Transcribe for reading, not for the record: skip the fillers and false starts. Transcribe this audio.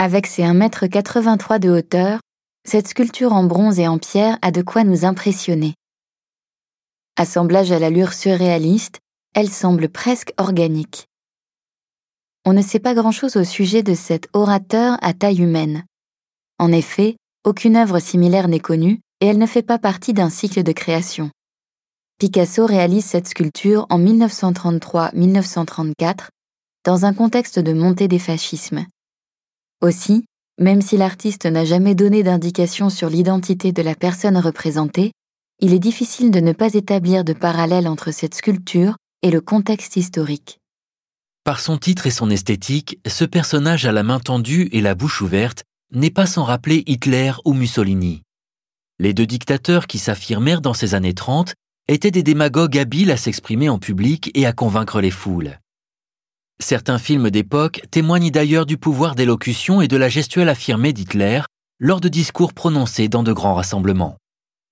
Avec ses 1,83 m de hauteur, cette sculpture en bronze et en pierre a de quoi nous impressionner. Assemblage à l'allure surréaliste, elle semble presque organique. On ne sait pas grand-chose au sujet de cet orateur à taille humaine. En effet, aucune œuvre similaire n'est connue et elle ne fait pas partie d'un cycle de création. Picasso réalise cette sculpture en 1933-1934 dans un contexte de montée des fascismes. Aussi, même si l'artiste n'a jamais donné d'indication sur l'identité de la personne représentée, il est difficile de ne pas établir de parallèle entre cette sculpture et le contexte historique. Par son titre et son esthétique, ce personnage à la main tendue et la bouche ouverte n'est pas sans rappeler Hitler ou Mussolini. Les deux dictateurs qui s'affirmèrent dans ces années 30 étaient des démagogues habiles à s'exprimer en public et à convaincre les foules. Certains films d'époque témoignent d'ailleurs du pouvoir d'élocution et de la gestuelle affirmée d'Hitler lors de discours prononcés dans de grands rassemblements.